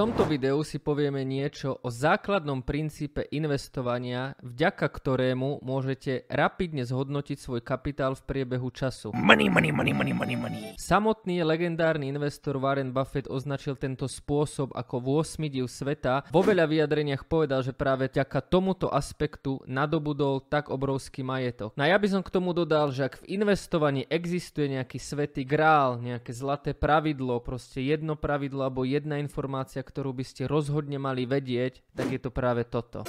V tomto videu si povieme niečo o základnom princípe investovania, vďaka ktorému môžete rapidne zhodnotiť svoj kapitál v priebehu času. Money. Samotný legendárny investor Warren Buffett označil tento spôsob ako 8. div sveta. Vo veľa vyjadreniach povedal, že práve vďaka tomuto aspektu nadobudol tak obrovský majetok. No a ja by som k tomu dodal, že ak v investovaní existuje nejaký svätý grál, nejaké zlaté pravidlo, proste jedno pravidlo alebo jedna informácia, ktorú by ste rozhodne mali vedieť, tak je to práve toto.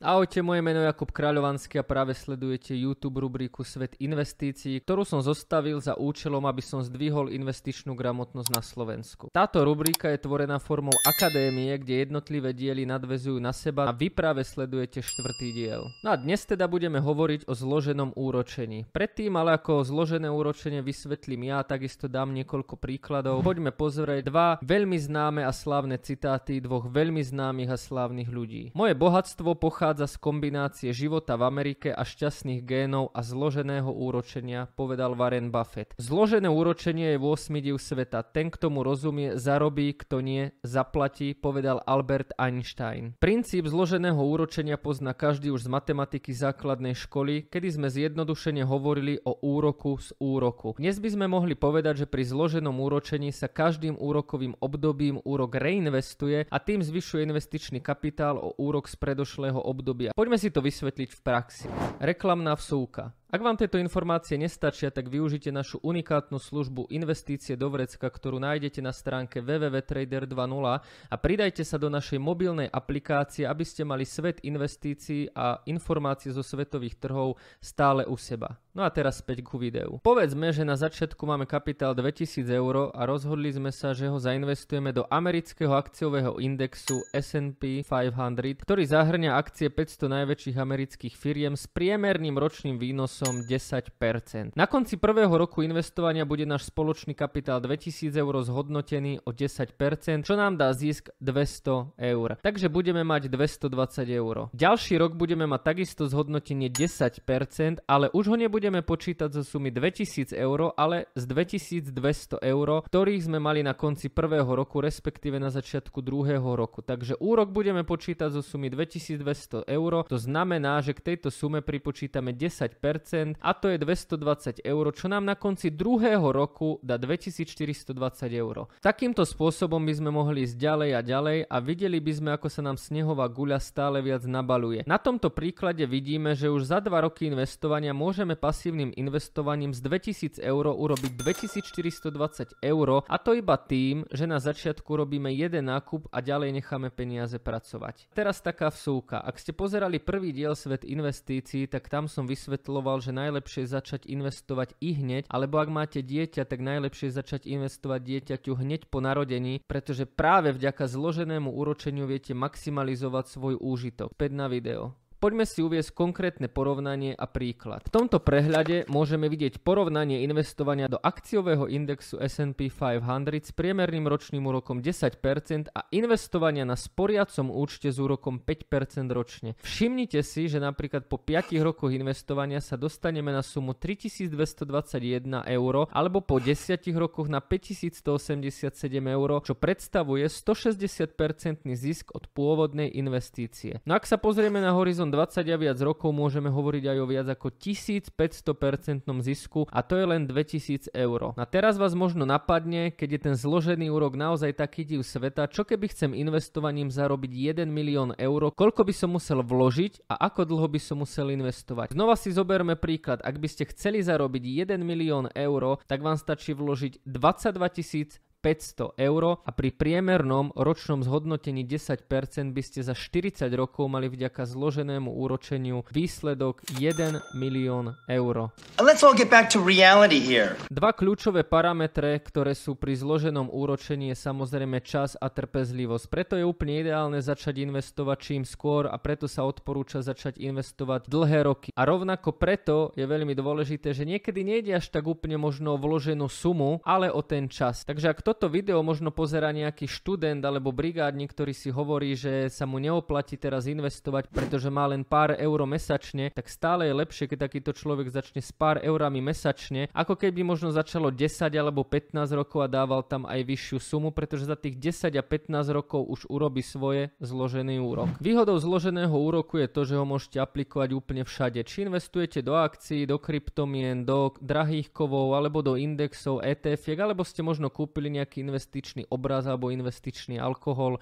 Ahojte, moje meno je Jakub Kraľovanský a práve sledujete YouTube rubriku Svet investícií, ktorú som zostavil za účelom, aby som zdvihol investičnú gramotnosť na Slovensku. Táto rubrika je tvorená formou akadémie, kde jednotlivé diely nadväzujú na seba a vy práve sledujete 4. diel. No a dnes teda budeme hovoriť o zloženom úročení. Predtým ale ako zložené úročenie vysvetlím ja, takisto dám niekoľko príkladov. Poďme pozrieť dva veľmi známe a slávne citáty dvoch veľmi známych a slávnych ľudí. Moje bohatstvo pochádza z kombinácie života v Amerike a šťastných génov a zloženého úročenia, povedal Warren Buffett. Zložené úročenie je 8. div sveta. Ten, kto mu rozumie, zarobí, kto nie, zaplatí, povedal Albert Einstein. Princíp zloženého úročenia pozná každý už z matematiky základnej školy, kedy sme zjednodušene hovorili o úroku z úroku. Dnes by sme mohli povedať, že pri zloženom úročení sa každým úrokovým obdobím úrok reinvestuje a tým zvyšuje investičný kapitál o úrok z predošlého obdobia. Poďme si to vysvetliť v praxi. Reklamná vsúka. Ak vám tieto informácie nestačia, tak využite našu unikátnu službu Investície do vrecka, ktorú nájdete na stránke www.trader20 a pridajte sa do našej mobilnej aplikácie, aby ste mali svet investícií a informácie zo svetových trhov stále u seba. No a teraz späť ku videu. Povedzme, že na začiatku máme kapitál 2000 € a rozhodli sme sa, že ho zainvestujeme do amerického akciového indexu S&P 500, ktorý zahŕňa akcie 500 najväčších amerických firiem s priemerným ročným výnosom 10%. Na konci prvého roku investovania bude náš spoločný kapitál 2000 € zhodnotený o 10%, čo nám dá zisk 200 €. Takže budeme mať 220 €. Ďalší rok budeme mať takisto zhodnotenie 10%, ale už ho nebudeme počítať zo sumy 2000 €, ale z 2200 €, ktorých sme mali na konci prvého roku, respektíve na začiatku druhého roku. Takže úrok budeme počítať zo sumy 2200 €, to znamená, že k tejto sume pripočítame 10%, a to je 220 €, čo nám na konci druhého roku dá 2420 €. Takýmto spôsobom by sme mohli ísť ďalej a ďalej a videli by sme, ako sa nám snehová guľa stále viac nabaľuje. Na tomto príklade vidíme, že už za 2 roky investovania môžeme pasívnym investovaním z 2000 € urobiť 2420 €, a to iba tým, že na začiatku robíme jeden nákup a ďalej necháme peniaze pracovať. Teraz taká vsúka. Ak ste pozerali prvý diel Svet investícií, tak tam som vysvetľoval, že najlepšie je začať investovať ihneď, alebo ak máte dieťa, tak najlepšie je začať investovať dieťaťu hneď po narodení, pretože práve vďaka zloženému úročeniu viete maximalizovať svoj úžitok. Späť na video. Poďme si uviesť konkrétne porovnanie a príklad. V tomto prehľade môžeme vidieť porovnanie investovania do akciového indexu S&P 500 s priemerným ročným úrokom 10% a investovania na sporiacom účte s úrokom 5% ročne. Všimnite si, že napríklad po 5 rokoch investovania sa dostaneme na sumu 3221 € alebo po 10 rokoch na 5187 €, čo predstavuje 160% zisk od pôvodnej investície. No ak sa pozrieme na horizont 20 a viac rokov, môžeme hovoriť aj o viac ako 1500% zisku, a to je len 2000 €. A teraz vás možno napadne, keď je ten zložený úrok naozaj taký div sveta, čo keby chcem investovaním zarobiť 1 000 000 €, koľko by som musel vložiť a ako dlho by som musel investovať. Znova si zoberme príklad. Ak by ste chceli zarobiť 1 000 000 €, tak vám stačí vložiť 22 500 € a pri priemernom ročnom zhodnotení 10% by ste za 40 rokov mali vďaka zloženému úročeniu výsledok 1 000 000 €. Let's all get back to reality here. Dva kľúčové parametre, ktoré sú pri zloženom úročení, je samozrejme čas a trpezlivosť. Preto je úplne ideálne začať investovať čím skôr a preto sa odporúča začať investovať dlhé roky. A rovnako preto je veľmi dôležité, že niekedy nejde až tak úplne možno o vloženú sumu, ale o ten čas. Takže ak toto video možno pozerá nejaký študent alebo brigádnik, ktorý si hovorí, že sa mu neoplatí teraz investovať, pretože má len pár eur mesačne, tak stále je lepšie, keď takýto človek začne s pár eurami mesačne, ako keby možno začalo 10 alebo 15 rokov a dával tam aj vyššiu sumu, pretože za tých 10 a 15 rokov už urobí svoje zložený úrok. Výhodou zloženého úroku je to, že ho môžete aplikovať úplne všade. Či investujete do akcií, do kryptomien, do drahých kovov alebo do indexov, ETF-iek, alebo ste možno kúpili nejaký investičný obraz alebo investičný alkohol.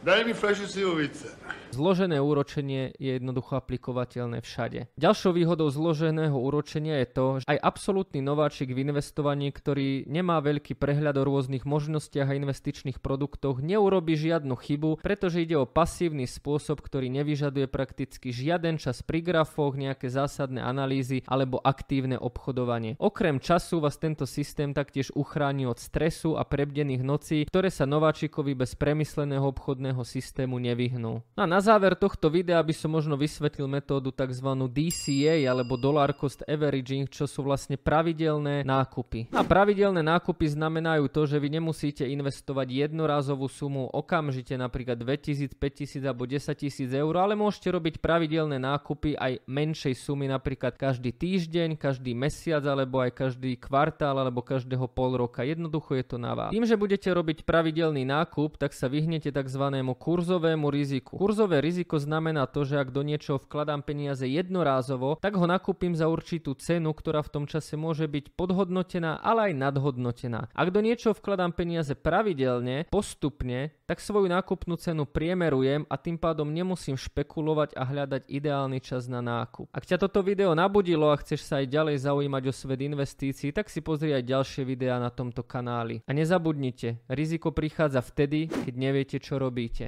Daj mi fľašu slivovice. Zložené úročenie je jednoducho aplikovateľné všade. Ďalšou výhodou zloženého úročenia je to, že aj absolútny nováčik v investovaní, ktorý nemá veľký prehľad o rôznych možnostiach a investičných produktoch, neurobi žiadnu chybu, pretože ide o pasívny spôsob, ktorý nevyžaduje prakticky žiaden čas pri grafoch, nejaké zásadné analýzy alebo aktívne obchodovanie. Okrem času vás tento systém taktiež uchráni od stresu a prebdených nocí, ktoré sa nováčikovi bez premysleného obchodného systému nevyhnú. A na záver tohto videa by som možno vysvetlil metódu tzv. DCA alebo Dollar Cost Averaging, čo sú vlastne pravidelné nákupy. A pravidelné nákupy znamenajú to, že vy nemusíte investovať jednorázovú sumu okamžite, napríklad 2000, 5000 alebo 10 000 eur, ale môžete robiť pravidelné nákupy aj menšej sumy, napríklad každý týždeň, každý mesiac alebo aj každý kvartál alebo každého pol roka. Jednoducho je to na vás. Tým, že budete robiť pravidelný nákup, tak sa vyhnete tzv. Kurzovému riziku. Kurzové riziko znamená to, že ak do niečoho vkladám peniaze jednorázovo, tak ho nakúpim za určitú cenu, ktorá v tom čase môže byť podhodnotená, ale aj nadhodnotená. Ak do niečoho vkladám peniaze pravidelne, postupne, tak svoju nákupnú cenu priemerujem a tým pádom nemusím špekulovať a hľadať ideálny čas na nákup. Ak ťa toto video nabudilo a chceš sa aj ďalej zaujímať o svet investícií, tak si pozri aj ďalšie videá na tomto kanáli. A nezabudnite, riziko prichádza vtedy, keď neviete, čo robiť.